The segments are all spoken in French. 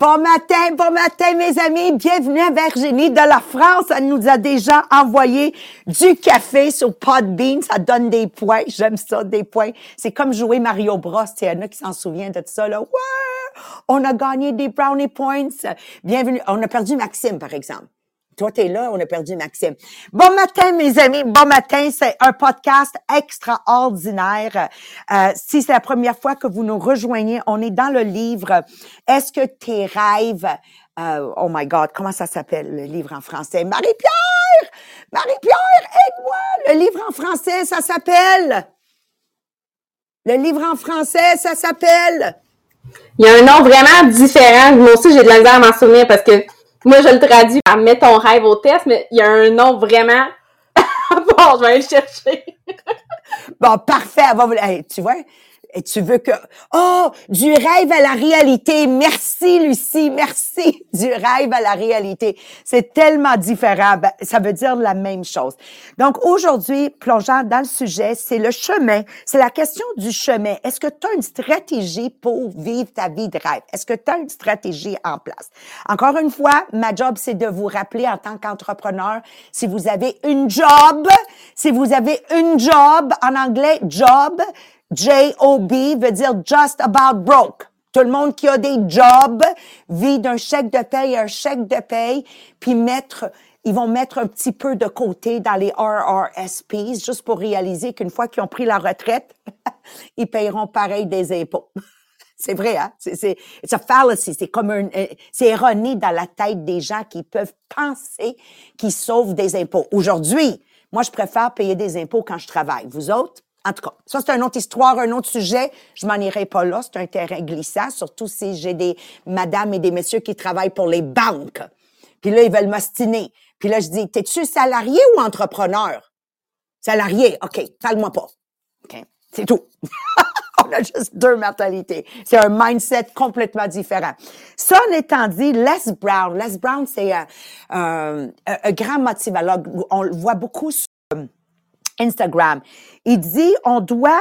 Bon matin mes amis, bienvenue à Virginie de la France. Elle nous a déjà envoyé du café sur Podbean, ça donne des points, j'aime ça, des points. C'est comme jouer Mario Bros, il y en a qui s'en souviennent de ça, là. Ouais, on a gagné des brownie points, bienvenue. On a perdu Maxime par exemple. Toi, t'es là, on a perdu Maxime. Bon matin, mes amis. Bon matin, c'est un podcast extraordinaire. Si c'est la première fois que vous nous rejoignez, on est dans le livre « Est-ce que tes rêves... » oh my God, comment ça s'appelle le livre en français? Marie-Pierre! Marie-Pierre, aide-moi! Le livre en français, ça s'appelle... Le livre en français, ça s'appelle... Il y a un nom vraiment différent. Moi aussi, j'ai de la misère à m'en souvenir parce que... Moi, je le traduis par « Mets ton rêve au test », mais il y a un nom vraiment... Bon, je vais aller le chercher. Bon, parfait. Hey, tu vois, et tu veux que... Oh, du rêve à la réalité. Merci, Lucie. Merci. Du rêve à la réalité. C'est tellement différent. Ben, ça veut dire la même chose. Donc, aujourd'hui, plongeant dans le sujet, c'est le chemin. C'est la question du chemin. Est-ce que tu as une stratégie pour vivre ta vie de rêve? Est-ce que tu as une stratégie en place? Encore une fois, ma job, c'est de vous rappeler en tant qu'entrepreneur, si vous avez une job, en anglais, job, J-O-B veut dire just about broke. Tout le monde qui a des jobs vit d'un chèque de paye à un chèque de paye, puis ils vont mettre un petit peu de côté dans les RRSPs juste pour réaliser qu'une fois qu'ils ont pris la retraite, ils paieront pareil des impôts. C'est vrai, hein? It's a fallacy. C'est comme c'est erroné dans la tête des gens qui peuvent penser qu'ils sauvent des impôts. Aujourd'hui, moi, je préfère payer des impôts quand je travaille. Vous autres? En tout cas, ça, c'est une autre histoire, un autre sujet. Je m'en irai pas là. C'est un terrain glissant, surtout si j'ai des madames et des messieurs qui travaillent pour les banques. Puis là, ils veulent m'ostiner. Puis là, je dis, t'es-tu salarié ou entrepreneur? Salarié, OK, parle-moi pas. OK, c'est tout. On a juste deux mentalités. C'est un mindset complètement différent. Ça, en étant dit, Les Brown. Les Brown, c'est un grand motivologue. On le voit beaucoup sur Instagram. Il dit, on doit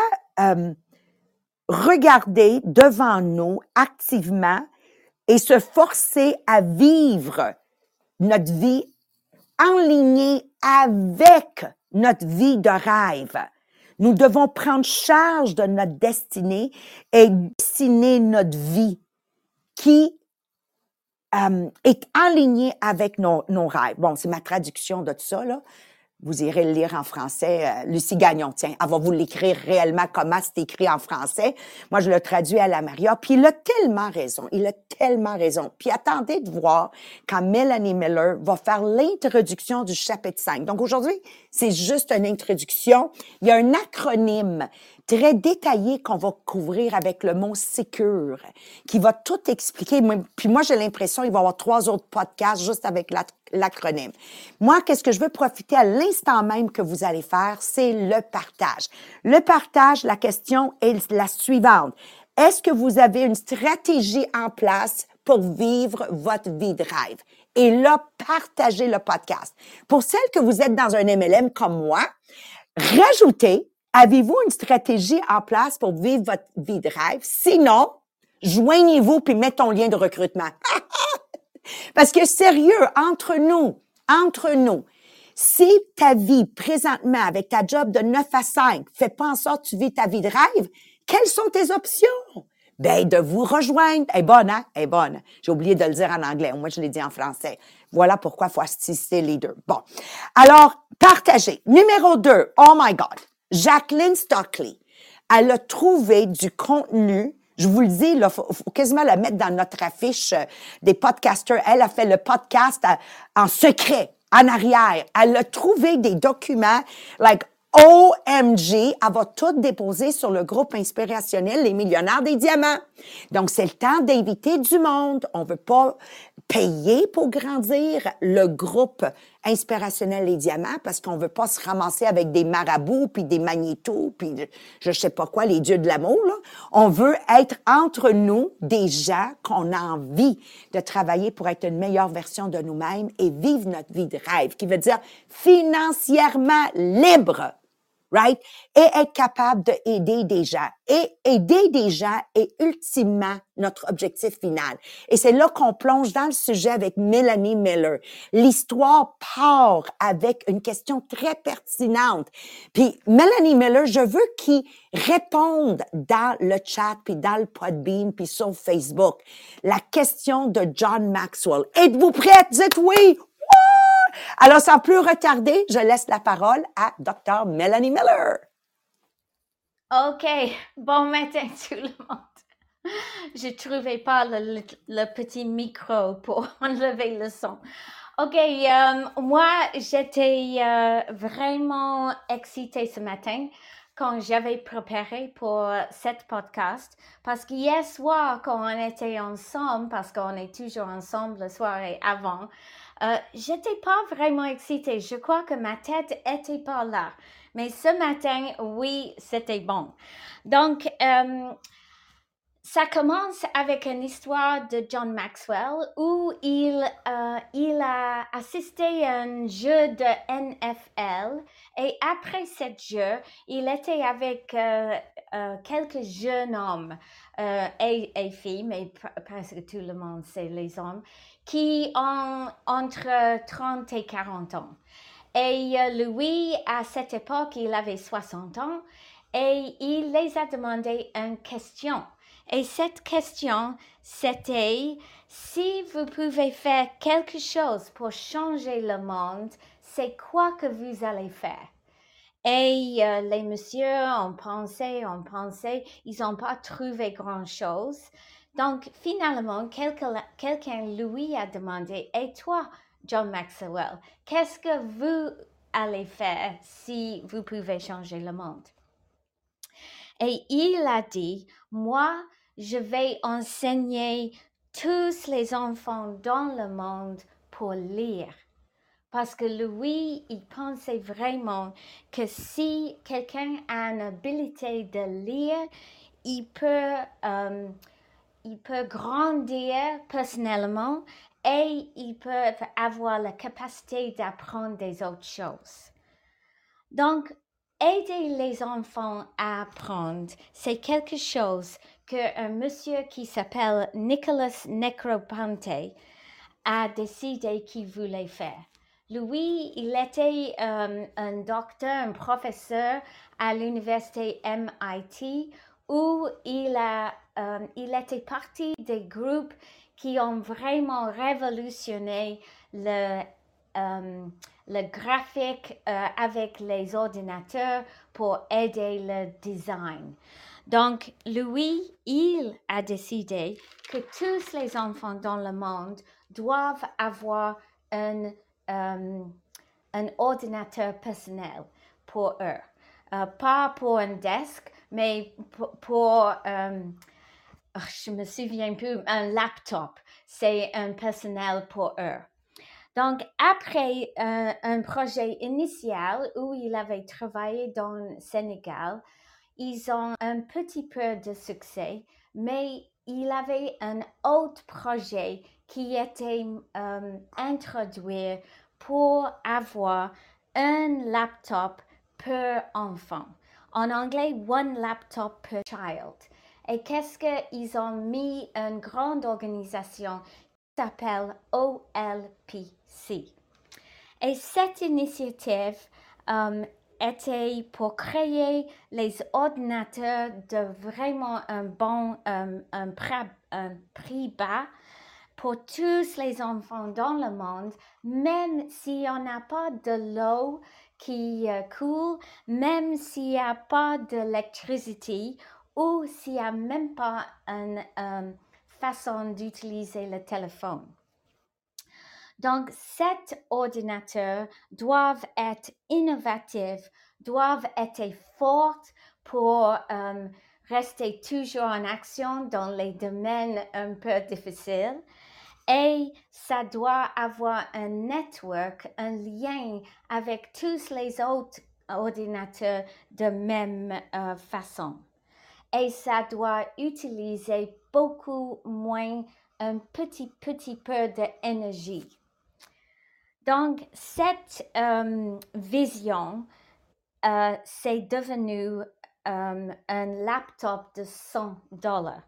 regarder devant nous activement et se forcer à vivre notre vie en ligne avec notre vie de rêve. Nous devons prendre charge de notre destinée et dessiner notre vie qui est en ligne avec nos rêves. Bon, c'est ma traduction de tout ça, là. Vous irez le lire en français. Lucie Gagnon, tiens, elle va vous l'écrire réellement comment c'est écrit en français. Moi, je le traduis à la Maria. Puis il a tellement raison. Puis attendez de voir quand Melanie Miller va faire l'introduction du chapitre 5. Donc aujourd'hui, c'est juste une introduction. Il y a un acronyme très détaillé qu'on va couvrir avec le mot « secure », qui va tout expliquer. Puis moi, j'ai l'impression qu'il va y avoir 3 autres podcasts juste avec l'acronyme. Moi, qu'est-ce que je veux profiter à l'instant même que vous allez faire, c'est le partage. Le partage, la question est la suivante. Est-ce que vous avez une stratégie en place pour vivre votre vie de rêve? Et là, partagez le podcast. Pour celles que vous êtes dans un MLM comme moi, rajoutez, avez-vous une stratégie en place pour vivre votre vie de rêve? Sinon, joignez-vous puis mettez ton lien de recrutement. Parce que sérieux, entre nous, si ta vie présentement avec ta job de 9 à 5 fait pas en sorte que tu vis ta vie de rêve, quelles sont tes options? Ben, de vous rejoindre. Elle est bonne, hein? Elle est bonne. J'ai oublié de le dire en anglais. Moi, je l'ai dit en français. Voilà pourquoi il faut assister les deux. Bon. Alors, partagez. Numéro 2. Oh my God. Jacqueline Stockley. Elle a trouvé du contenu. Je vous le dis, il faut quasiment la mettre dans notre affiche des podcasters. Elle a fait le podcast en secret, en arrière. Elle a trouvé des documents, like OMG. Elle va tout déposer sur le groupe inspirationnel Les Millionnaires des Diamants. Donc, c'est le temps d'inviter du monde. On veut pas payer pour grandir le groupe inspirationnel Les Diamants parce qu'on veut pas se ramasser avec des marabouts puis des magnétos puis je sais pas quoi, les dieux de l'amour, là. On veut être entre nous des gens qu'on a envie de travailler pour être une meilleure version de nous-mêmes et vivre notre vie de rêve, qui veut dire financièrement libre. right? Et être capable d'aider des gens. Et aider des gens est ultimement notre objectif final. Et c'est là qu'on plonge dans le sujet avec Melanie Miller. L'histoire part avec une question très pertinente. Puis Melanie Miller, je veux qu'ils répondent dans le chat, puis dans le Podbean, puis sur Facebook. La question de John Maxwell. Êtes-vous prête? Dites oui! Alors, sans plus retarder, je laisse la parole à Dr. Melanie Miller. OK. Bon matin, tout le monde. Je ne trouvais pas le petit micro pour enlever le son. OK. Moi, j'étais vraiment excitée ce matin quand j'avais préparé pour cette podcast, parce qu'hier soir, quand on était ensemble, parce qu'on est toujours ensemble la soirée avant, j'étais pas vraiment excitée. Je crois que ma tête était pas là. Mais ce matin, oui, c'était bon. Donc, ça commence avec une histoire de John Maxwell où il a assisté à un jeu de NFL et après ce jeu, il était avec quelques jeunes hommes et filles, mais presque tout le monde c'est les hommes, qui ont entre 30 et 40 ans. Et lui, à cette époque, il avait 60 ans et il les a demandé une question. Et cette question, c'était « Si vous pouvez faire quelque chose pour changer le monde, c'est quoi que vous allez faire ?» Et les messieurs ont pensé, ils n'ont pas trouvé grand-chose. Donc, finalement, quelqu'un lui a demandé « Et toi, John Maxwell, qu'est-ce que vous allez faire si vous pouvez changer le monde ?» Et il a dit « Moi, je vais enseigner tous les enfants dans le monde pour lire. » Parce que lui, il pensait vraiment que si quelqu'un a une habilité de lire, il peut grandir personnellement et il peut avoir la capacité d'apprendre des autres choses. Donc, aider les enfants à apprendre, c'est quelque chose qu'un monsieur qui s'appelle Nicolas Necroponte a décidé qu'il voulait faire. Lui, il était un docteur, un professeur à l'université MIT où il était partie des groupes qui ont vraiment révolutionné le graphique avec les ordinateurs pour aider le design. Donc, lui, il a décidé que tous les enfants dans le monde doivent avoir un ordinateur personnel pour eux. Pas pour un desk, mais pour je me souviens plus, un laptop. C'est un personnel pour eux. Donc, après un projet initial où il avait travaillé dans le Sénégal, ils ont un petit peu de succès, mais il avait un autre projet qui était introduit pour avoir un laptop per enfant. En anglais, one laptop per child. Et qu'est-ce qu'ils ont mis une grande organisation qui s'appelle OLPC. Et cette initiative était pour créer les ordinateurs de vraiment un prix bas pour tous les enfants dans le monde, même si on n'a pas de l'eau qui coule, même s'il n'y a pas d'électricité ou s'il n'y a même pas une façon d'utiliser le téléphone. Donc, cet ordinateur doivent être innovatifs, doivent être forts pour rester toujours en action dans les domaines un peu difficiles. Et ça doit avoir un network, un lien avec tous les autres ordinateurs de même façon. Et ça doit utiliser beaucoup moins, un petit peu d'énergie. Donc, cette vision c'est devenu un laptop de $100.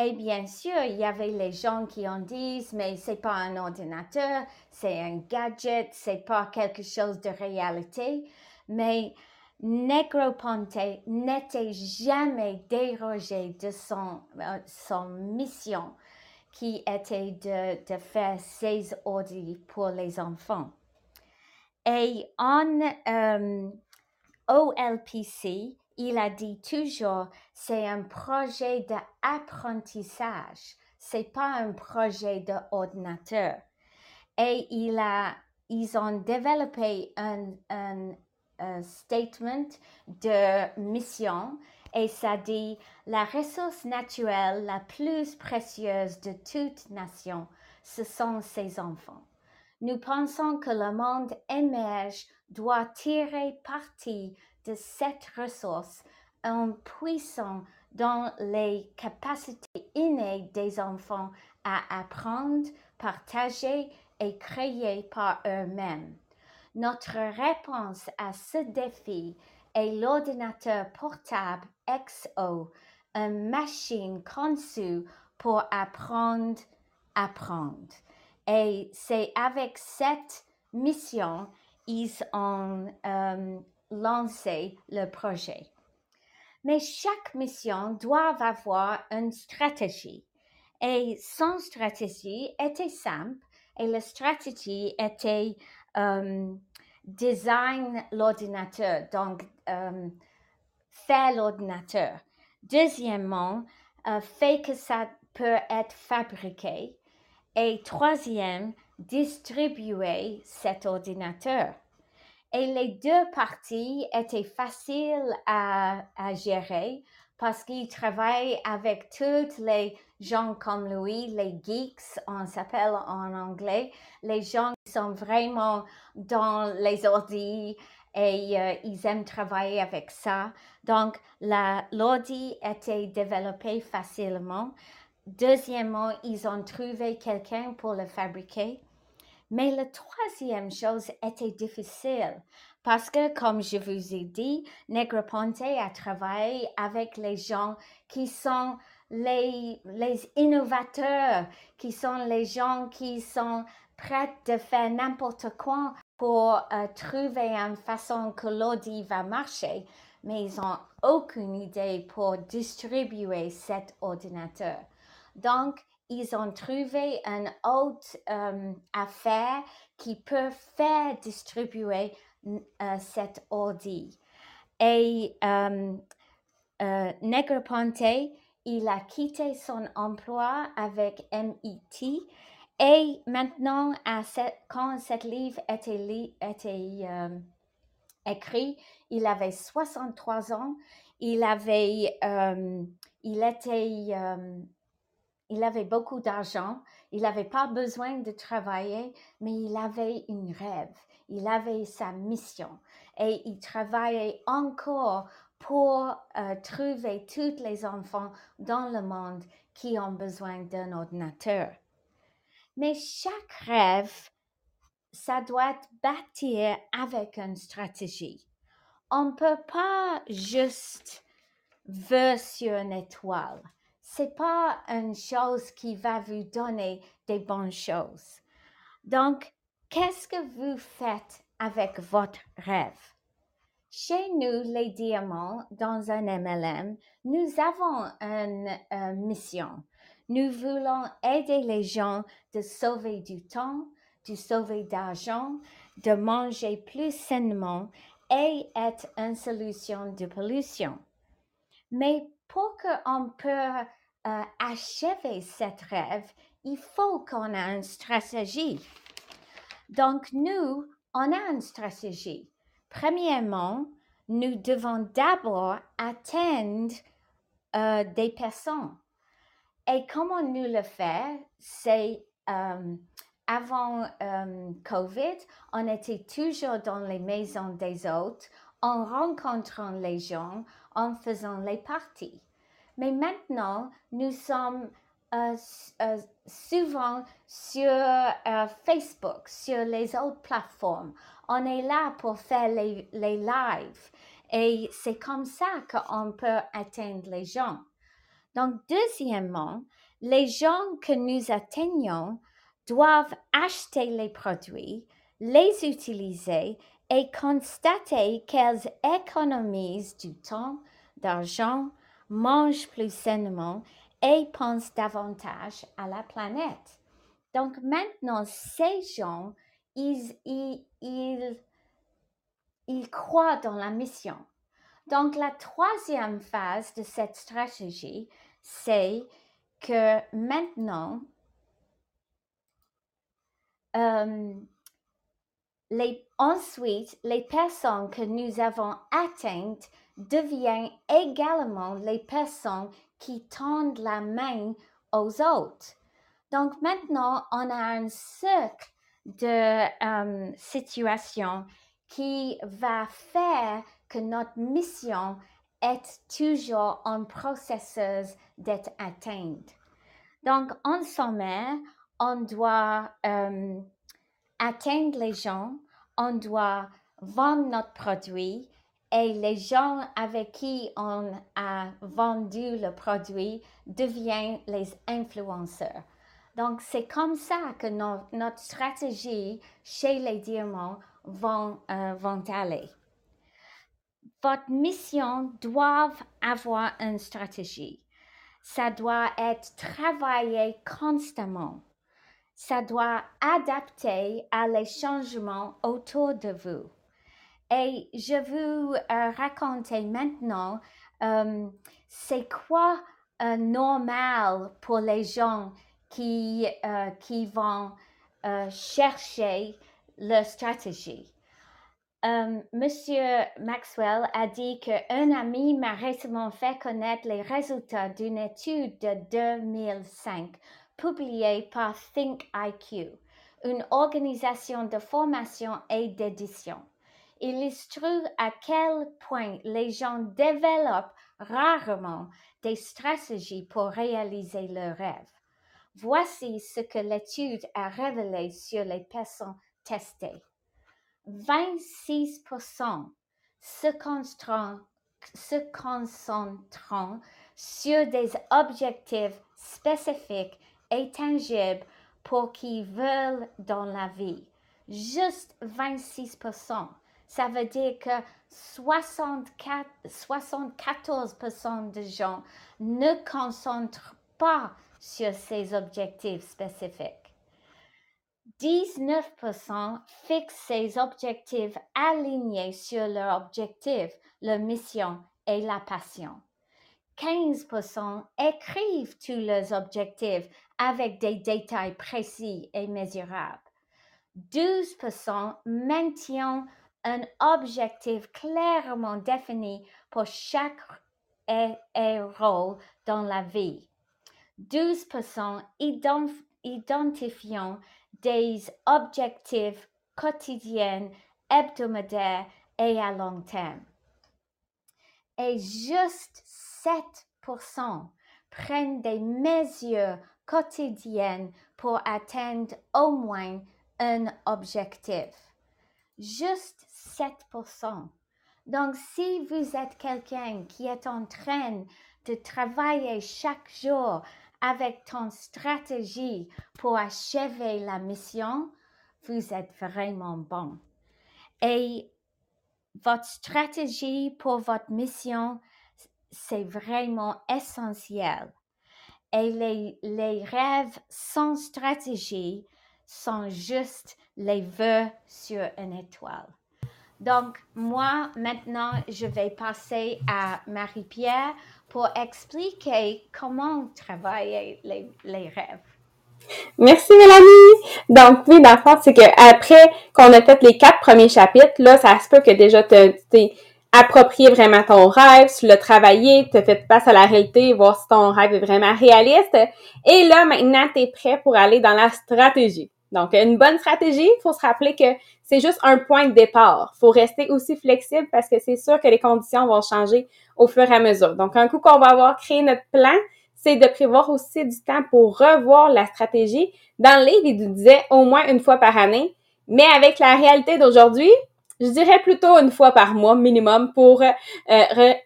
Et bien sûr, il y avait les gens qui en disent, mais c'est pas un ordinateur, c'est un gadget, c'est pas quelque chose de réalité. Mais Necroponte n'était jamais dérogé de son mission, qui était de faire ses ordi pour les enfants. Et en OLPC, il a dit toujours, c'est un projet d'apprentissage, c'est pas un projet d'ordinateur. Et ils ont développé un statement de mission et ça dit, la ressource naturelle la plus précieuse de toute nation, ce sont ses enfants. Nous pensons que le monde émerge doit tirer parti de cette ressource en puissant dans les capacités innées des enfants à apprendre, partager et créer par eux-mêmes. Notre réponse à ce défi est l'ordinateur portable XO, une machine conçue pour apprendre. Et c'est avec cette mission qu'ils ont lancer le projet. Mais chaque mission doit avoir une stratégie. Et son stratégie était simple et la stratégie était design l'ordinateur, donc faire l'ordinateur. Deuxièmement, fait que ça peut être fabriqué. Et troisième, distribuer cet ordinateur. Et les deux parties étaient faciles à gérer parce qu'il travaille avec tous les gens comme lui, les geeks, on s'appelle en anglais, les gens qui sont vraiment dans les ordi et ils aiment travailler avec ça. Donc, l'ordi était développé facilement. Deuxièmement, ils ont trouvé quelqu'un pour le fabriquer. Mais la troisième chose était difficile parce que, comme je vous ai dit, Necroponte a travaillé avec les gens qui sont les innovateurs, qui sont les gens qui sont prêts de faire n'importe quoi pour trouver une façon que l'ordi va marcher, mais ils n'ont aucune idée pour distribuer cet ordinateur. Donc, ils ont trouvé une autre affaire qui peut faire distribuer cet ordi. Et Necroponte, il a quitté son emploi avec MIT et maintenant, quand ce livre était écrit, il avait 63 ans, il avait beaucoup d'argent, il n'avait pas besoin de travailler, mais il avait une rêve, il avait sa mission et il travaillait encore pour trouver tous les enfants dans le monde qui ont besoin d'un ordinateur. Mais chaque rêve, ça doit être bâti avec une stratégie. On ne peut pas juste vœu sur une étoile. C'est pas une chose qui va vous donner des bonnes choses. Donc, qu'est-ce que vous faites avec votre rêve? Chez nous, les diamants, dans un MLM, nous avons une mission. Nous voulons aider les gens de sauver du temps, de sauver d'argent, de manger plus sainement et être une solution de pollution. Mais pour qu'on puisse achever cette rêve, il faut qu'on ait une stratégie. Donc nous, on a une stratégie. Premièrement, nous devons d'abord atteindre des personnes. Et comment nous le faire? C'est avant COVID, on était toujours dans les maisons des autres, en rencontrant les gens, en faisant les parties. Mais maintenant, nous sommes souvent sur Facebook, sur les autres plateformes. On est là pour faire les lives et c'est comme ça qu'on peut atteindre les gens. Donc, deuxièmement, les gens que nous atteignons doivent acheter les produits, les utiliser et constater qu'elles économisent du temps, d'argent, mangent plus sainement et pensent davantage à la planète. Donc maintenant, ces gens, ils croient dans la mission. Donc la troisième phase de cette stratégie, c'est que maintenant, ensuite, les personnes que nous avons atteintes deviennent également les personnes qui tendent la main aux autres. Donc maintenant, on a un cercle de situations qui va faire que notre mission est toujours un processus d'être atteinte. Donc, en sommaire, on doit atteindre les gens, on doit vendre notre produit et les gens avec qui on a vendu le produit deviennent les influenceurs. Donc, c'est comme ça que notre stratégie chez les diamants vont aller. Votre mission doit avoir une stratégie. Ça doit être travaillé constamment. Ça doit adapter à les changements autour de vous. Et je vais vous raconter maintenant c'est quoi normal pour les gens qui vont chercher leur stratégie. Monsieur Maxwell a dit qu'un ami m'a récemment fait connaître les résultats d'une étude de 2005 publiée par ThinkIQ, une organisation de formation et d'édition. Il illustre à quel point les gens développent rarement des stratégies pour réaliser leurs rêves. Voici ce que l'étude a révélé sur les personnes testées. 26% se concentrant sur des objectifs spécifiques et tangibles pour qu'ils veulent dans la vie. Juste 26%. Ça veut dire que 74% de gens ne se concentrent pas sur ces objectifs spécifiques. 19% fixent ces objectifs alignés sur leur objectif, leur mission et la passion. 15% écrivent tous leurs objectifs avec des détails précis et mesurables. 12% maintiennent un objectif clairement défini pour chaque rôle dans la vie. 12% identifiant des objectifs quotidiens, hebdomadaires et à long terme. Et juste 7% prennent des mesures quotidiennes pour atteindre au moins un objectif. Juste 7%. Donc, si vous êtes quelqu'un qui est en train de travailler chaque jour avec ton stratégie pour achever la mission, vous êtes vraiment bon. Et votre stratégie pour votre mission, c'est vraiment essentiel. Et les rêves sans stratégie sont juste les vœux sur une étoile. Donc, moi, maintenant, je vais passer à Marie-Pierre pour expliquer comment travailler les rêves. Merci, Mélanie! Donc, oui, dans le fond, c'est qu'après qu'on a fait les 4 premiers chapitres, là, ça se peut que déjà tu t'es approprié vraiment ton rêve, tu l'as travaillé, tu as fait face à la réalité, voir si ton rêve est vraiment réaliste. Et là, maintenant, tu es prêt pour aller dans la stratégie. Donc, une bonne stratégie, il faut se rappeler que c'est juste un point de départ. Il faut rester aussi flexible parce que c'est sûr que les conditions vont changer au fur et à mesure. Donc, un coup qu'on va avoir créé notre plan, c'est de prévoir aussi du temps pour revoir la stratégie. Dans le livre, il nous disait au moins une fois par année, mais avec la réalité d'aujourd'hui, je dirais plutôt une fois par mois minimum pour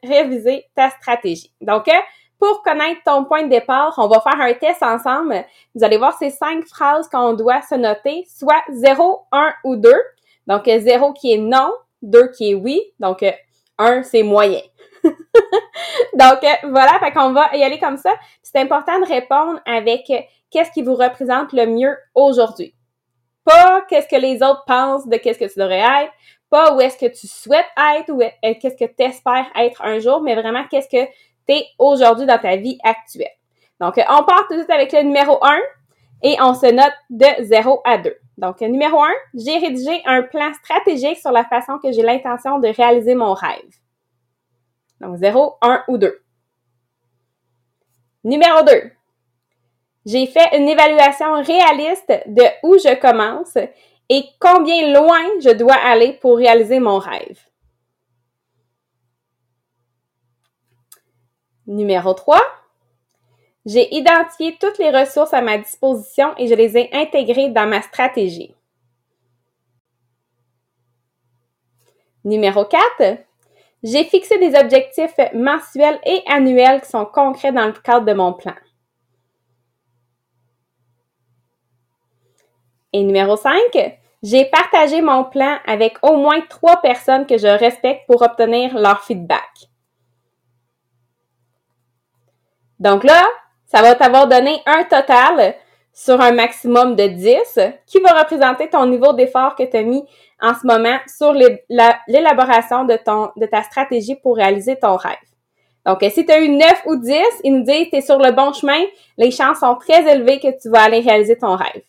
réviser ta stratégie. Donc, pour connaître ton point de départ, on va faire un test ensemble. Vous allez voir ces 5 phrases qu'on doit se noter, soit 0, 1 ou 2. Donc, 0 qui est non, 2 qui est oui, donc 1 c'est moyen. Donc, voilà, fait qu'on va y aller comme ça. C'est important de répondre avec qu'est-ce qui vous représente le mieux aujourd'hui. Pas qu'est-ce que les autres pensent de qu'est-ce que tu devrais être, pas où est-ce que tu souhaites être ou qu'est-ce que tu espères être un jour, mais vraiment qu'est-ce que tu es aujourd'hui dans ta vie actuelle. Donc, on part tout de suite avec le numéro 1 et on se note de 0 à 2. Donc, numéro 1, j'ai rédigé un plan stratégique sur la façon que j'ai l'intention de réaliser mon rêve. Donc, 0, 1 ou 2. Numéro 2. J'ai fait une évaluation réaliste de où je commence et combien loin je dois aller pour réaliser mon rêve. Numéro 3. J'ai identifié toutes les ressources à ma disposition et je les ai intégrées dans ma stratégie. Numéro 4. J'ai fixé des objectifs mensuels et annuels qui sont concrets dans le cadre de mon plan. Et numéro 5, j'ai partagé mon plan avec au moins 3 personnes que je respecte pour obtenir leur feedback. Donc là, ça va t'avoir donné un total sur un maximum de 10 qui va représenter ton niveau d'effort que tu as mis en ce moment sur l'élaboration de ta stratégie pour réaliser ton rêve. Donc, si tu as eu 9 ou 10, ils nous disent que tu es sur le bon chemin, les chances sont très élevées que tu vas aller réaliser ton rêve.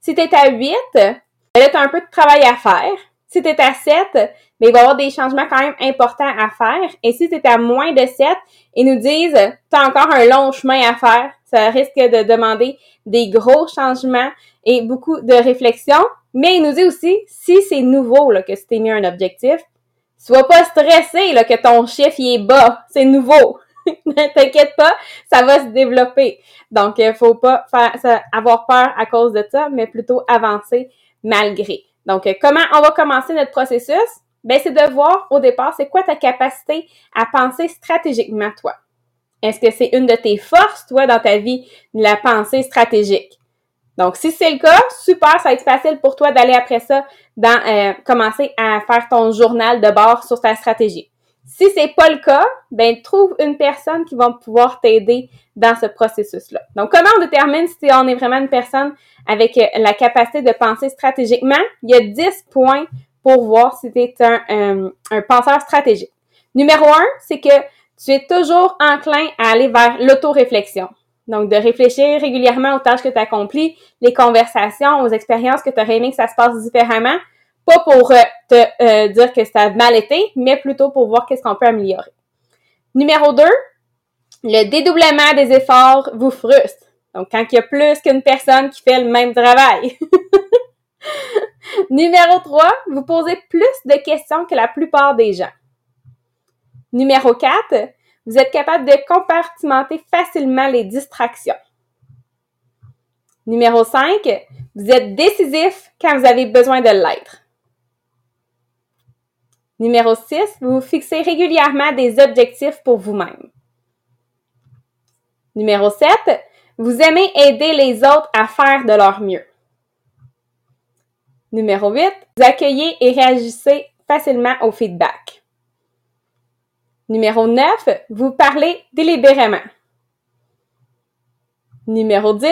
Si tu es à 8, là, tu as un peu de travail à faire. Si tu es à 7, mais il va y avoir des changements quand même importants à faire. Et si tu es à moins de 7, ils nous disent « tu as encore un long chemin à faire ». Ça risque de demander des gros changements et beaucoup de réflexion. Mais il nous dit aussi, si c'est nouveau là, que tu t'es mis un objectif, sois pas stressé là, que ton chiffre il est bas, c'est nouveau. Ne t'inquiète pas, ça va se développer. Donc, il ne faut pas avoir peur à cause de ça, mais plutôt avancer malgré. Donc, comment on va commencer notre processus? Bien, c'est de voir au départ, c'est quoi ta capacité à penser stratégiquement, toi? Est-ce que c'est une de tes forces, toi, dans ta vie, la pensée stratégique? Donc, si c'est le cas, super, ça va être facile pour toi d'aller après ça, commencer à faire ton journal de bord sur ta stratégie. Si c'est pas le cas, ben trouve une personne qui va pouvoir t'aider dans ce processus-là. Donc, comment on détermine si on est vraiment une personne avec la capacité de penser stratégiquement? Il y a 10 points pour voir si tu es un penseur stratégique. Numéro 1, c'est que tu es toujours enclin à aller vers l'auto-réflexion. Donc, de réfléchir régulièrement aux tâches que tu accomplis, les conversations, aux expériences que tu aurais aimé que ça se passe différemment, pas pour te dire que ça a mal été, mais plutôt pour voir qu'est-ce qu'on peut améliorer. Numéro 2, le dédoublement des efforts vous frustre. Donc, quand il y a plus qu'une personne qui fait le même travail. Numéro 3, vous posez plus de questions que la plupart des gens. Numéro 4, vous êtes capable de compartimenter facilement les distractions. Numéro 5, vous êtes décisif quand vous avez besoin de l'être. Numéro 6, vous fixez régulièrement des objectifs pour vous-même. Numéro 7, vous aimez aider les autres à faire de leur mieux. Numéro 8, vous accueillez et réagissez facilement au feedback. Numéro 9, vous parlez délibérément. Numéro 10,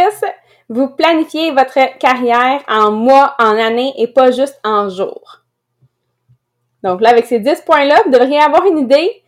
vous planifiez votre carrière en mois, en années et pas juste en jours. Donc là, avec ces 10 points-là, vous devriez avoir une idée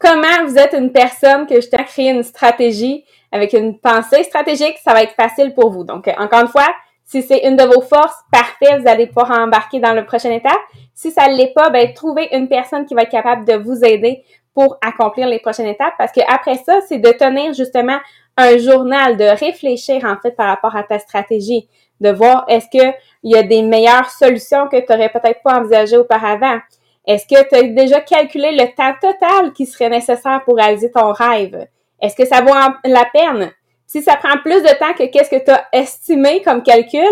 comment vous êtes une personne que je t'ai créé une stratégie avec une pensée stratégique, ça va être facile pour vous. Donc, encore une fois, si c'est une de vos forces, parfait, vous allez pouvoir embarquer dans la prochaine étape. Si ça ne l'est pas, ben trouvez une personne qui va être capable de vous aider pour accomplir les prochaines étapes, parce que après ça, c'est de tenir justement un journal, de réfléchir en fait par rapport à ta stratégie, de voir est-ce qu'il y a des meilleures solutions que tu n'aurais peut-être pas envisagées auparavant. Est-ce que tu as déjà calculé le temps total qui serait nécessaire pour réaliser ton rêve? Est-ce que ça vaut la peine? Si ça prend plus de temps que qu'est-ce que tu as estimé comme calcul,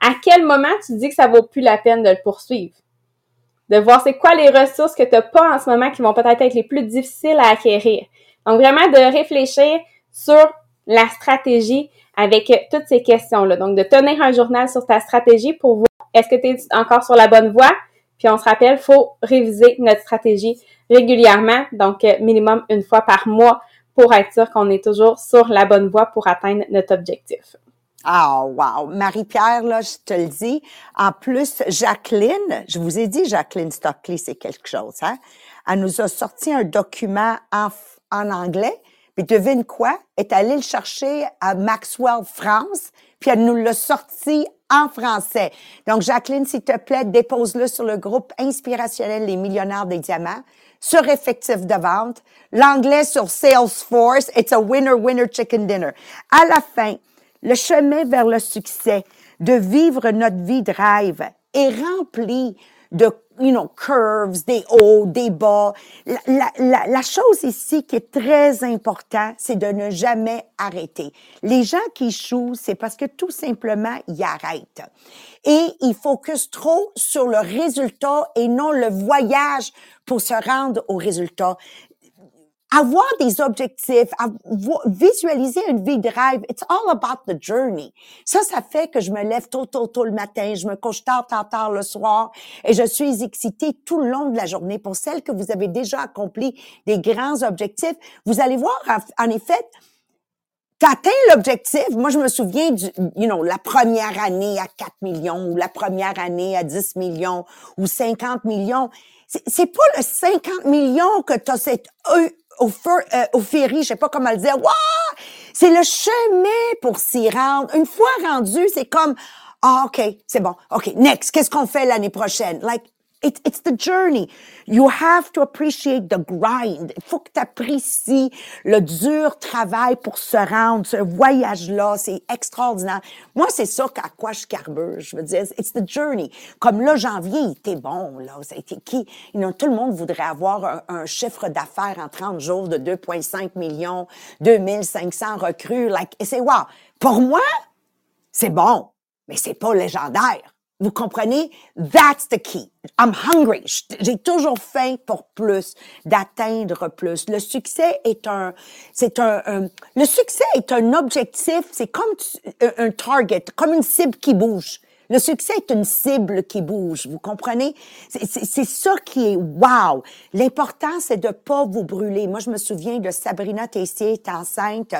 à quel moment tu dis que ça vaut plus la peine de le poursuivre? De voir c'est quoi les ressources que tu n'as pas en ce moment qui vont peut-être être les plus difficiles à acquérir. Donc, vraiment de réfléchir sur la stratégie avec toutes ces questions-là. Donc, de tenir un journal sur ta stratégie pour voir est-ce que tu es encore sur la bonne voie. Puis, on se rappelle, il faut réviser notre stratégie régulièrement, donc minimum une fois par mois pour être sûr qu'on est toujours sur la bonne voie pour atteindre notre objectif. Ah, oh, wow! Marie-Pierre, là, je te le dis. En plus, Jacqueline, je vous ai dit, Jacqueline Stockley, c'est quelque chose, hein? Elle nous a sorti un document en anglais, puis devine quoi? Elle est allée le chercher à Maxwell France, puis elle nous l'a sorti en français. Donc, Jacqueline, s'il te plaît, dépose-le sur le groupe inspirationnel Les Millionnaires des Diamants, sur effectif de vente, l'anglais sur Salesforce, it's a winner, winner, chicken dinner. À la fin, le chemin vers le succès, de vivre notre vie de rêve est rempli de, curves, des hauts, des bas. La chose ici qui est très importante, c'est de ne jamais arrêter. Les gens qui échouent, c'est parce que tout simplement, ils arrêtent. Et ils focusent trop sur le résultat et non le voyage pour se rendre au résultat. Avoir des objectifs, visualiser une vie de rêve, it's all about the journey. Ça fait que je me lève tôt le matin, je me couche tard le soir et je suis excitée tout le long de la journée. Pour celles que vous avez déjà accompli des grands objectifs, vous allez voir, en effet, t'atteins l'objectif. Moi, je me souviens du, la première année à 4 millions ou la première année à 10 millions ou 50 millions. C'est pas le 50 millions que t'as cette au ferry, je sais pas comment le dire. Waouh! C'est le chemin pour s'y rendre. Une fois rendu, c'est comme, OK, c'est bon. OK, next. Qu'est-ce qu'on fait l'année prochaine? Like, It's the journey. You have to appreciate the grind. Il faut que tu apprécies le dur travail pour se rendre. Ce voyage-là, c'est extraordinaire. Moi, c'est ça à quoi je carbure. Je veux dire, it's the journey. Comme là, janvier, il était bon, là. Tout le monde voudrait avoir un chiffre d'affaires en 30 jours de 2,5 millions, 2500 recrues. Et c'est wow. Pour moi, c'est bon, mais c'est pas légendaire. Vous comprenez? That's the key. I'm hungry. J'ai toujours faim pour plus, d'atteindre plus. Le succès est le succès est un objectif, c'est comme un target, comme une cible qui bouge. Le succès est une cible qui bouge, vous comprenez? C'est ça qui est wow. L'important, c'est de pas vous brûler. Moi, je me souviens de Sabrina Tessier, est enceinte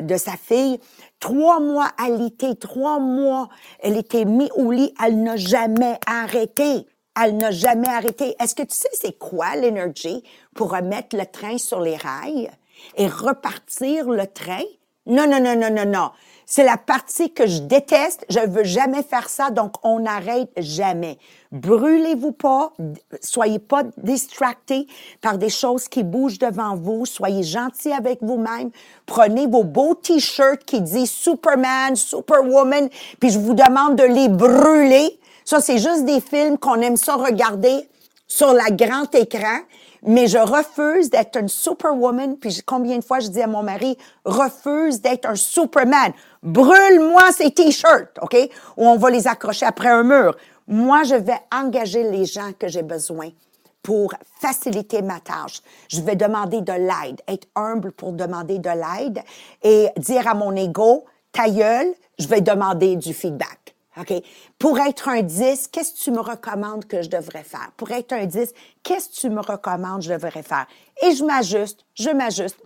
de sa fille. 3 mois alitée, 3 mois, elle était mise au lit, elle n'a jamais arrêté. Elle n'a jamais arrêté. Est-ce que tu sais c'est quoi l'énergie pour remettre le train sur les rails et repartir le train? Non. C'est la partie que je déteste. Je veux jamais faire ça, donc on n'arrête jamais. Brûlez-vous pas. Soyez pas distractés par des choses qui bougent devant vous. Soyez gentils avec vous-même. Prenez vos beaux t-shirts qui disent Superman, Superwoman, puis je vous demande de les brûler. Ça, c'est juste des films qu'on aime ça regarder sur la grande écran. Mais je refuse d'être une superwoman. Puis combien de fois je dis à mon mari, refuse d'être un superman. Brûle-moi ces t-shirts, OK? Ou on va les accrocher après un mur. Moi, je vais engager les gens que j'ai besoin pour faciliter ma tâche. Je vais demander de l'aide, être humble pour demander de l'aide et dire à mon ego, ta gueule, je vais demander du feedback. OK. Pour être un 10, qu'est-ce que tu me recommandes que je devrais faire? Pour être un 10, qu'est-ce que tu me recommandes que je devrais faire? Et je m'ajuste.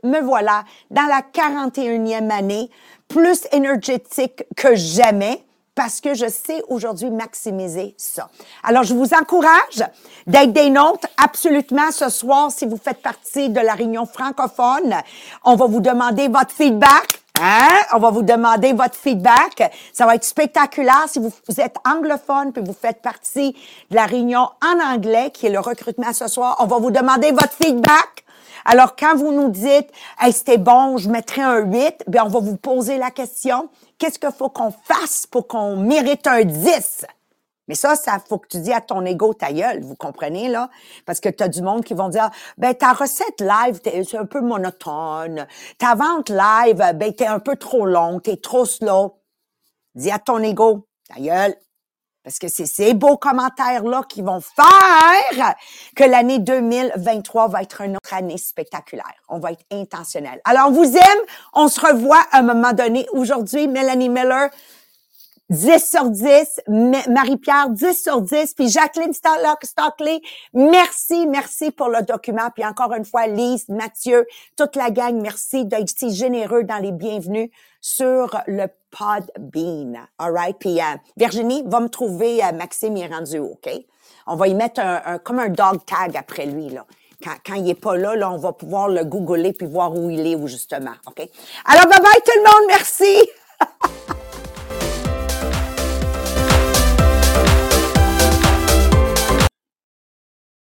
Me voilà dans la 41e année, plus énergétique que jamais, parce que je sais aujourd'hui maximiser ça. Alors, je vous encourage d'être des nôtres absolument ce soir. Si vous faites partie de la réunion francophone, on va vous demander votre feedback. Hein? On va vous demander votre feedback. Ça va être spectaculaire si vous êtes anglophone puis vous faites partie de la réunion en anglais qui est le recrutement ce soir. On va vous demander votre feedback. Alors, quand vous nous dites « Hey, c'était bon, je mettrais un 8 », bien, on va vous poser la question « Qu'est-ce qu'il faut qu'on fasse pour qu'on mérite un 10 » Mais ça, faut que tu dis à ton ego ta gueule, vous comprenez, là? Parce que t'as du monde qui vont dire, ben, ta recette live, c'est un peu monotone. Ta vente live, ben, t'es un peu trop long, t'es trop slow. Dis à ton ego ta gueule. Parce que c'est ces beaux commentaires-là qui vont faire que l'année 2023 va être une autre année spectaculaire. On va être intentionnel. Alors, on vous aime. On se revoit à un moment donné. Aujourd'hui, Melanie Miller, 10 sur 10. Marie-Pierre, 10 sur 10. Puis Jacqueline Stockley, merci pour le document. Puis encore une fois, Lise, Mathieu, toute la gang, merci d'être si généreux dans les bienvenus sur le Podbean. All right? Puis Virginie, va me trouver Maxime, il est rendu, OK? On va y mettre comme un dog tag après lui, là. Quand il est pas là, là, on va pouvoir le googler puis voir où il est, justement, OK? Alors, bye-bye tout le monde, merci!